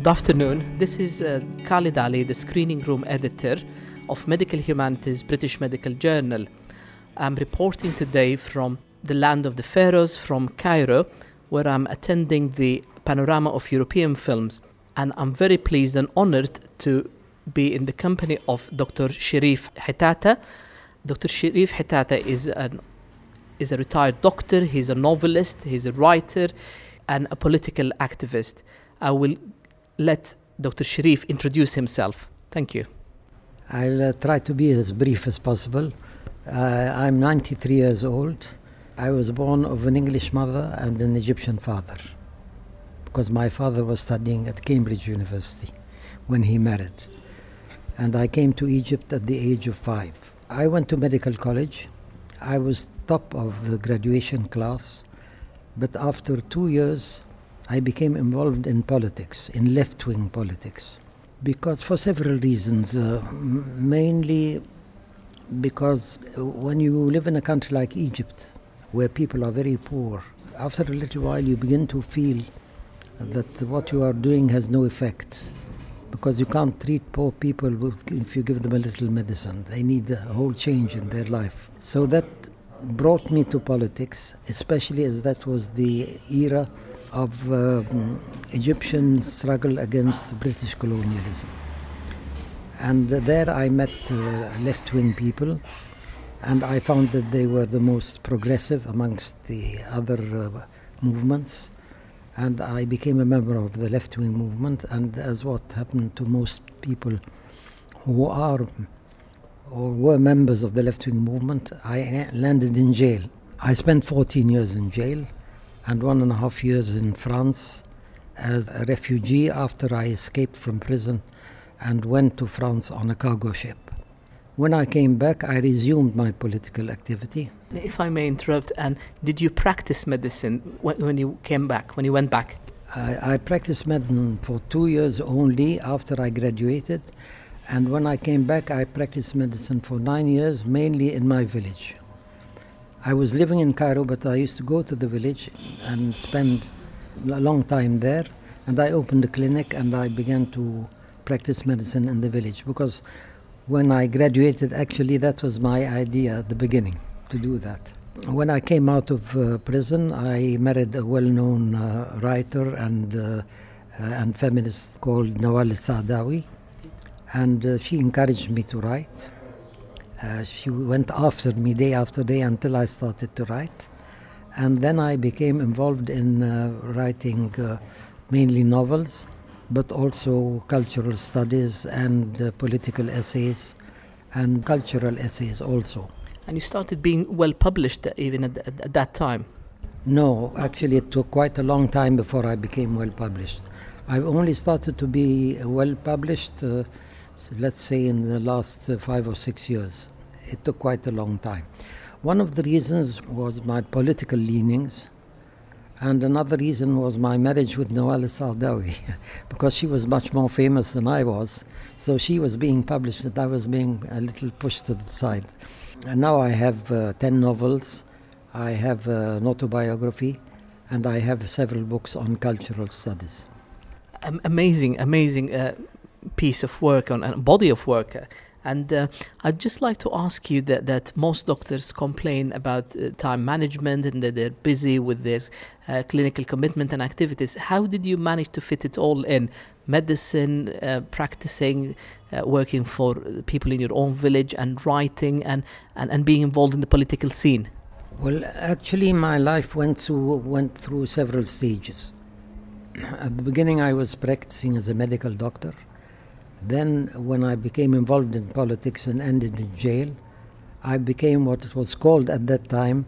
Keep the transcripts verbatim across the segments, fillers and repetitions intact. Good afternoon. This is uh, Khalid Ali, the screening room editor of Medical Humanities British Medical Journal. I'm reporting today from the land of the pharaohs, from Cairo, where I'm attending the Panorama of European Films. And I'm very pleased and honored to be in the company of Doctor Sherif Hetata. Doctor Sherif Hetata is an is a retired doctor, he's a novelist, he's a writer, and a political activist. I will let Doctor Sherif introduce himself. Thank you. I'll uh, try to be as brief as possible. Uh, I'm ninety-three years old. I was born of an English mother and an Egyptian father, because my father was studying at Cambridge University when he married. And I came to Egypt at the age of five. I went to medical college. I was top of the graduation class, but after two years I became involved in politics, in left-wing politics, because for several reasons, uh, mainly because when you live in a country like Egypt, where people are very poor, after a little while you begin to feel that what you are doing has no effect, because you can't treat poor people with, if you give them a little medicine. They need a whole change in their life. So that brought me to politics, especially as that was the era of uh, Egyptian struggle against British colonialism. And there I met uh, left-wing people, and I found that they were the most progressive amongst the other uh, movements. And I became a member of the left-wing movement, and as what happened to most people who are or were members of the left-wing movement, I landed in jail. I spent fourteen years in jail and one and a half years in France as a refugee after I escaped from prison and went to France on a cargo ship. When I came back, I resumed my political activity. If I may interrupt, Anne, did you practice medicine when you came back, when you went back? I, I practiced medicine for two years only after I graduated. And when I came back, I practiced medicine for nine years, mainly in my village. I was living in Cairo, but I used to go to the village and spend a long time there. And I opened a clinic and I began to practice medicine in the village, because when I graduated, actually, that was my idea at the beginning, to do that. When I came out of uh, prison, I married a well-known uh, writer and, uh, uh, and feminist called Nawal El Saadawi, and uh, she encouraged me to write. Uh, she went after me day after day until I started to write. And then I became involved in uh, writing uh, mainly novels, but also cultural studies and uh, political essays and cultural essays also. And you started being well published even at, at, at that time? No, actually it took quite a long time before I became well published. I've only started to be well published, uh, let's say in the last uh, five or six years. It took quite a long time. One of the reasons was my political leanings. And another reason was my marriage with Nawal El Saadawi, because she was much more famous than I was. So she was being published and I was being a little pushed to the side. And now I have uh, ten novels, I have uh, an autobiography, and I have several books on cultural studies. Um, amazing, amazing uh, piece of work and uh, body of work. Uh, And uh, I'd just like to ask you that, that most doctors complain about uh, time management and that they're busy with their uh, clinical commitment and activities. How did you manage to fit it all in? Medicine, uh, practicing, uh, working for people in your own village and writing and, and, and being involved in the political scene? Well, actually my life went through, went through several stages. At the beginning I was practicing as a medical doctor. Then, when I became involved in politics and ended in jail, I became what it was called at that time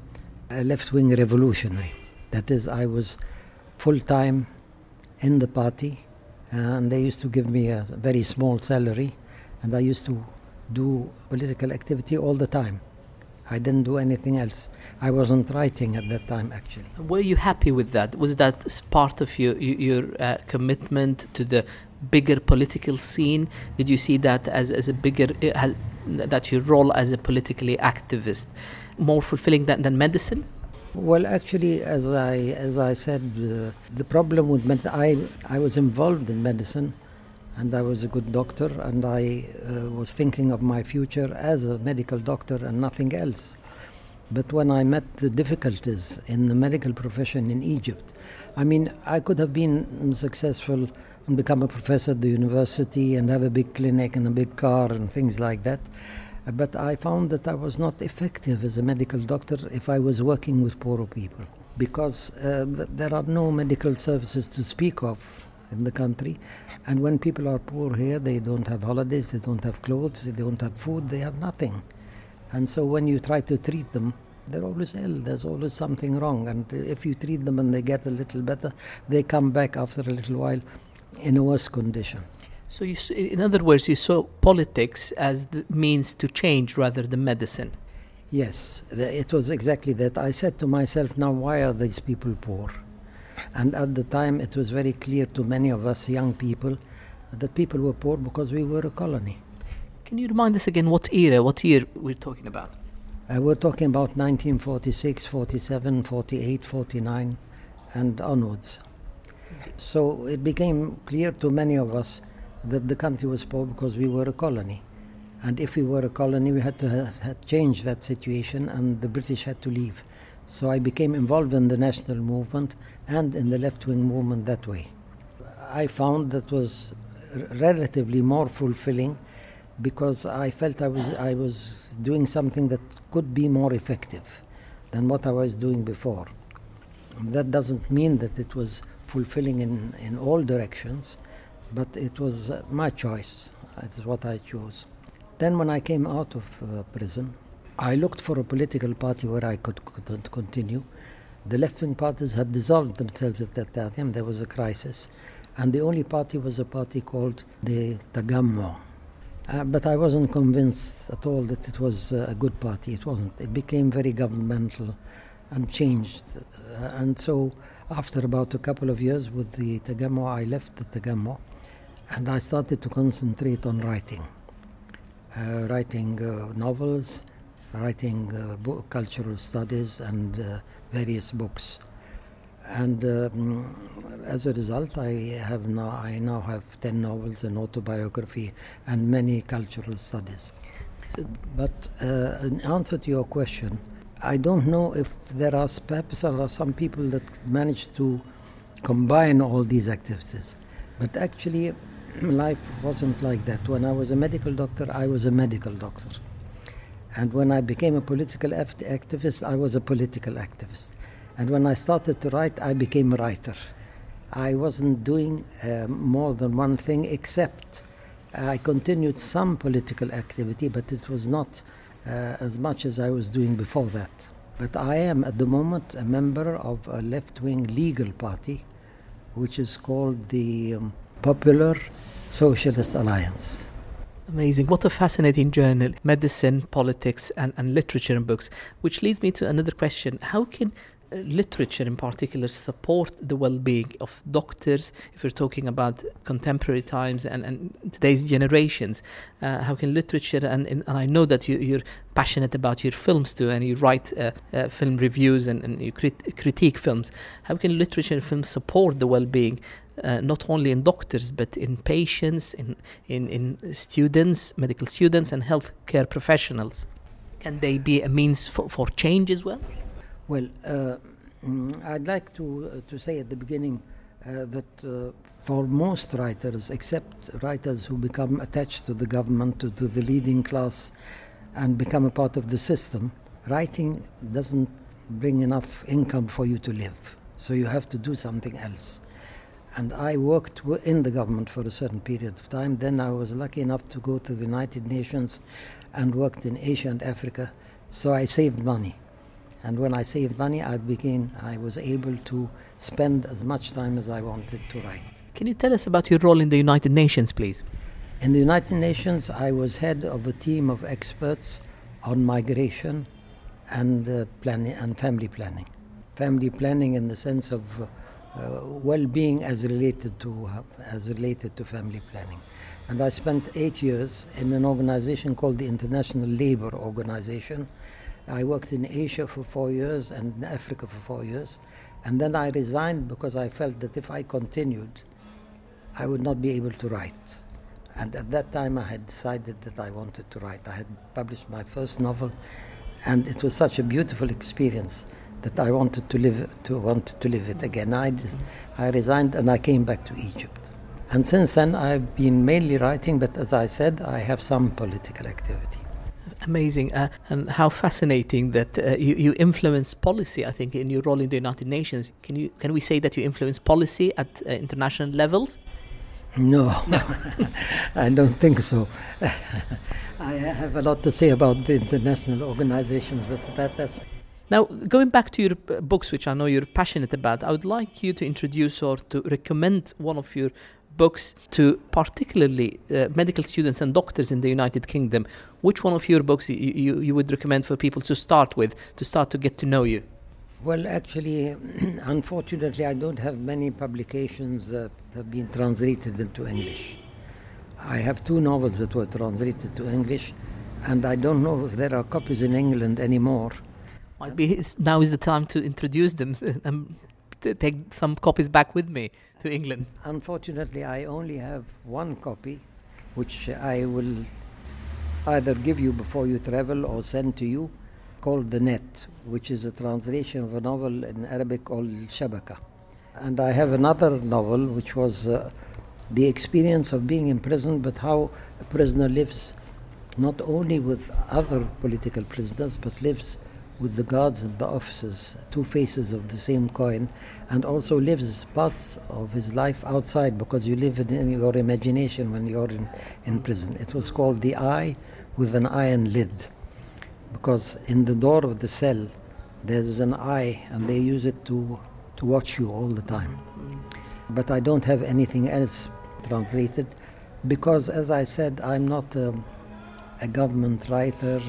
a left-wing revolutionary. That is, I was full-time in the party, and they used to give me a very small salary, and I used to do political activity all the time. I didn't do anything else. I wasn't writing at that time, actually. Were you happy with that? Was that part of your, your uh, commitment to the bigger political scene? Did you see that as, as a bigger, as, that your role as a politically activist more fulfilling than, than medicine? Well, actually, as I as I said, uh, the problem with med- I I was involved in medicine, and I was a good doctor, and I uh, was thinking of my future as a medical doctor and nothing else. But when I met the difficulties in the medical profession in Egypt, I mean, I could have been successful and become a professor at the university and have a big clinic and a big car and things like that. But I found that I was not effective as a medical doctor if I was working with poorer people, because uh, th- there are no medical services to speak of in the country. And when people are poor here, they don't have holidays, they don't have clothes, they don't have food, they have nothing. And so when you try to treat them, they're always ill, there's always something wrong. And if you treat them and they get a little better, they come back after a little while in a worse condition. So you, in other words, you saw politics as the means to change rather than medicine. Yes, it was exactly that. I said to myself, now why are these people poor? And at the time it was very clear to many of us young people that people were poor because we were a colony. Can you remind us again what era, what year we're talking about? Uh, we're talking about nineteen forty-six, forty-seven, forty-eight, forty-nine and onwards. So it became clear to many of us that the country was poor because we were a colony. And if we were a colony, we had to have, had change that situation, and the British had to leave. So I became involved in the national movement and in the left-wing movement that way. I found that was r- relatively more fulfilling because I felt I was, I was doing something that could be more effective than what I was doing before. That doesn't mean that it was fulfilling in, in all directions, but it was my choice. It's what I chose. Then when I came out of uh, prison, I looked for a political party where I could c- continue. The left-wing parties had dissolved themselves at that time. There was a crisis. And the only party was a party called the Tagammu. Uh, but I wasn't convinced at all that it was uh, a good party. It wasn't. It became very governmental and changed. Uh, and so after about a couple of years with the Tagammu, I left the Tagammu. And I started to concentrate on writing, uh, writing uh, novels, writing uh, bo- cultural studies and uh, various books. And um, as a result, I have now I now have ten novels, an autobiography, and many cultural studies. So but uh, in answer to your question, I don't know if there are perhaps there are some people that manage to combine all these activities, but actually. Life wasn't like that. When I was a medical doctor, I was a medical doctor. And when I became a political act- activist, I was a political activist. And when I started to write, I became a writer. I wasn't doing uh, more than one thing, except I continued some political activity, but it was not uh, as much as I was doing before that. But I am, at the moment, a member of a left-wing legal party, which is called the um, Popular Socialist Alliance. Amazing. What a fascinating journal. Medicine, politics, and, and literature and books. Which leads me to another question. How can uh, literature in particular support the well-being of doctors? If we're talking about contemporary times and, and today's generations, uh, how can literature, and, and I know that you, you're passionate about your films too, and you write uh, uh, film reviews and, and you crit- critique films. How can literature and films support the well-being Uh, not only in doctors, but in patients, in, in, in students, medical students, and healthcare professionals? Can they be a means for, for change as well? Well, uh, I'd like to, uh, to say at the beginning uh, that uh, for most writers, except writers who become attached to the government, to, to the leading class, and become a part of the system, writing doesn't bring enough income for you to live. So you have to do something else. And I worked w- in the government for a certain period of time. Then I was lucky enough to go to the United Nations and worked in Asia and Africa. So I saved money. And when I saved money, I began, I was able to spend as much time as I wanted to write. Can you tell us about your role in the United Nations, please? In the United Nations, I was head of a team of experts on migration and, uh, planning and family planning. Family planning in the sense of Uh, Uh, well-being as related to uh, as related to family planning. And I spent eight years in an organization called the International Labour Organization, I worked in Asia for four years and in Africa for four years. And then I resigned because I felt that if I continued, I would not be able to write. And at that time, I had decided that I wanted to write. I had published my first novel, and it was such a beautiful experience that I wanted to live to wanted to live it again. I, I resigned and I came back to Egypt. And since then, I've been mainly writing, but as I said, I have some political activity. Amazing. Uh, and how fascinating that uh, you, you influence policy, I think, in your role in the United Nations. Can you can we say that you influence policy at uh, international levels? No, no. I don't think so. I have a lot to say about the international organizations, but that, that's... Now, going back to your books, which I know you're passionate about, I would like you to introduce or to recommend one of your books to particularly uh, medical students and doctors in the United Kingdom. Which one of your books you, you, you would recommend for people to start with, to start to get to know you? Well, actually, unfortunately, I don't have many publications that have been translated into English. I have two novels that were translated to English, and I don't know if there are copies in England anymore. Might be now is the time to introduce them. um, To take some copies back with me to England. Unfortunately, I only have one copy, which I will either give you before you travel or send to you, called The Net, which is a translation of a novel in Arabic called Shabaka. And I have another novel, which was uh, the experience of being in prison, but how a prisoner lives not only with other political prisoners, but lives with the guards and the officers, two faces of the same coin, and also lives parts of his life outside, because you live in your imagination when you're in, in prison. It was called The Eye with an Iron Lid, because in the door of the cell there's an eye, and they use it to, to watch you all the time. But I don't have anything else translated, because as I said, I'm not um, a government writer.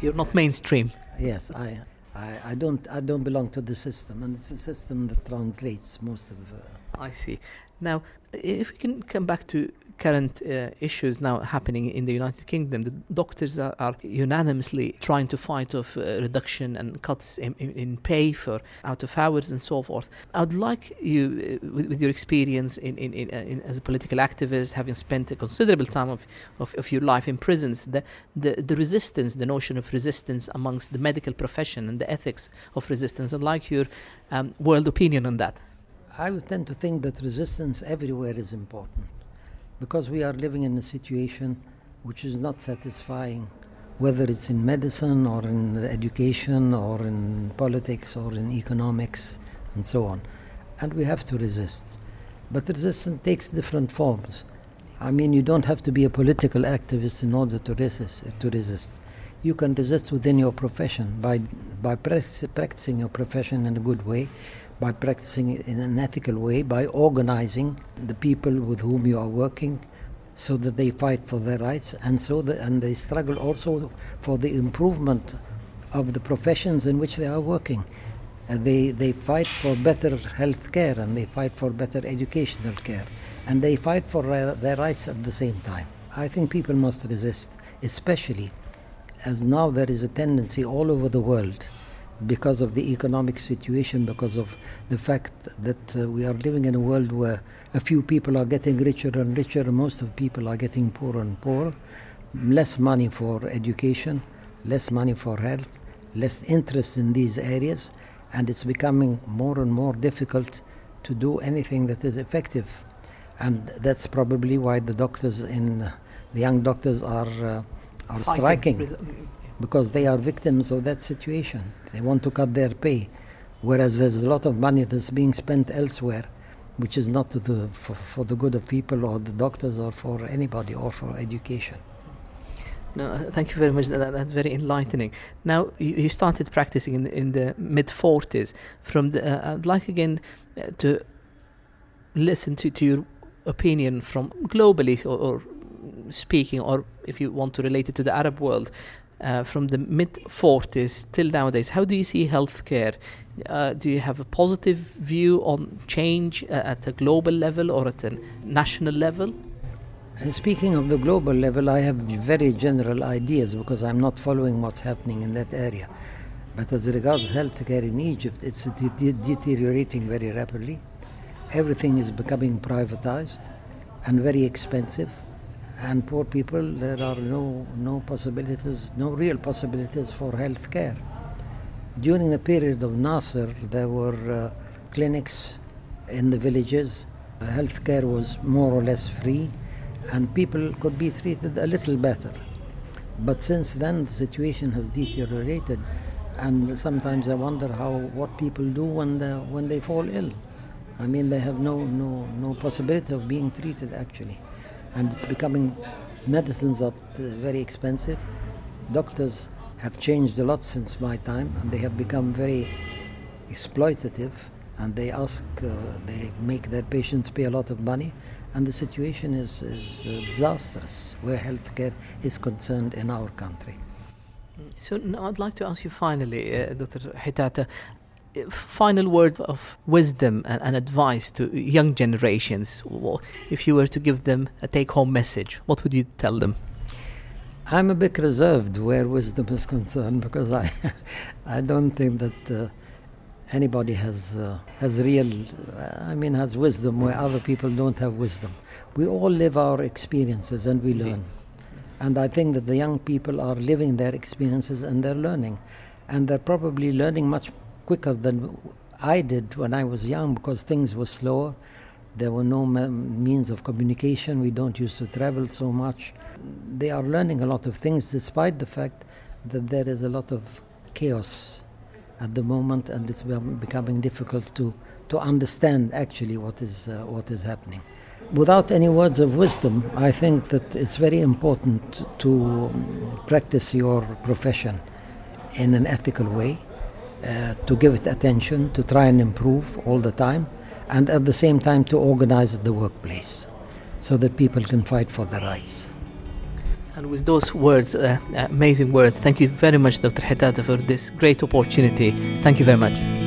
You're not mainstream. Yes, I, I, I don't, I don't belong to the system, and it's a system that translates most of. Uh, I see. Now, if we can come back to current uh, issues now happening in the United Kingdom, the doctors are, are unanimously trying to fight off uh, reduction and cuts in, in, in pay for out of hours and so forth. I'd like you, uh, with, with your experience in, in, in, in as a political activist, having spent a considerable time of, of, of your life in prisons, the, the, the resistance, the notion of resistance amongst the medical profession and the ethics of resistance. I'd like your um, world opinion on that. I would tend to think that resistance everywhere is important, because we are living in a situation which is not satisfying, whether it's in medicine or in education or in politics or in economics and so on. And we have to resist. But resistance takes different forms. I mean, you don't have to be a political activist in order to resist. To resist. You can resist within your profession by, by practicing your profession in a good way, by practicing it in an ethical way, by organizing the people with whom you are working so that they fight for their rights, and so the, and they struggle also for the improvement of the professions in which they are working. And they, they fight for better health care, and they fight for better educational care, and they fight for their rights at the same time. I think people must resist, especially as now there is a tendency all over the world, because of the economic situation, because of the fact that uh, we are living in a world where a few people are getting richer and richer, and most of people are getting poorer and poorer, less money for education, less money for health, less interest in these areas, and it's becoming more and more difficult to do anything that is effective. And that's probably why the doctors in, uh, the young doctors are, uh, are striking. Because they are victims of that situation. They want to cut their pay, whereas there's a lot of money that's being spent elsewhere, which is not to the, for, for the good of people or the doctors or for anybody or for education. No, thank you very much. That, that's very enlightening. Now, you, you started practicing in, in the mid-forties. From the, uh, I'd like again uh, to listen to, to your opinion from globally, or, or speaking, or if you want to relate it to the Arab world. Uh, from the mid-forties till nowadays, how do you see healthcare? Uh, do you have a positive view on change uh, at a global level or at a national level? Speaking of the global level, I have very general ideas because I'm not following what's happening in that area. But as regards healthcare in Egypt, it's de- de- deteriorating very rapidly. Everything is becoming privatized and very expensive. And poor people, there are no, no possibilities, no real possibilities for healthcare. During the period of Nasser, there were uh, clinics in the villages. Healthcare was more or less free, and people could be treated a little better. But since then, the situation has deteriorated, and sometimes I wonder how what people do when they, when they fall ill. I mean, they have no, no, no possibility of being treated, actually. And it's becoming, medicines are very expensive. Doctors have changed a lot since my time, and they have become very exploitative, and they ask, uh, they make their patients pay a lot of money, and the situation is, is uh, disastrous where healthcare is concerned in our country. So now I'd like to ask you finally, uh, Doctor Hetata, final word of wisdom and, and advice to young generations. If you were to give them a take-home message, what would you tell them? I'm a bit reserved where wisdom is concerned because I, I don't think that uh, anybody has uh, has real, I mean, has wisdom where other people don't have wisdom. We all live our experiences and we learn. And I think that the young people are living their experiences and they're learning. And they're probably learning much quicker than I did when I was young because things were slower. There were no ma- means of communication. We don't used to travel so much. They are learning a lot of things despite the fact that there is a lot of chaos at the moment and it's becoming difficult to, to understand actually what is uh, what is happening. Without any words of wisdom, I think that it's very important to practice your profession in an ethical way. Uh, to give it attention, to try and improve all the time, and at the same time to organize the workplace so that people can fight for their rights. And with those words, uh, amazing words, thank you very much, Doctor Hetata, for this great opportunity. Thank you very much.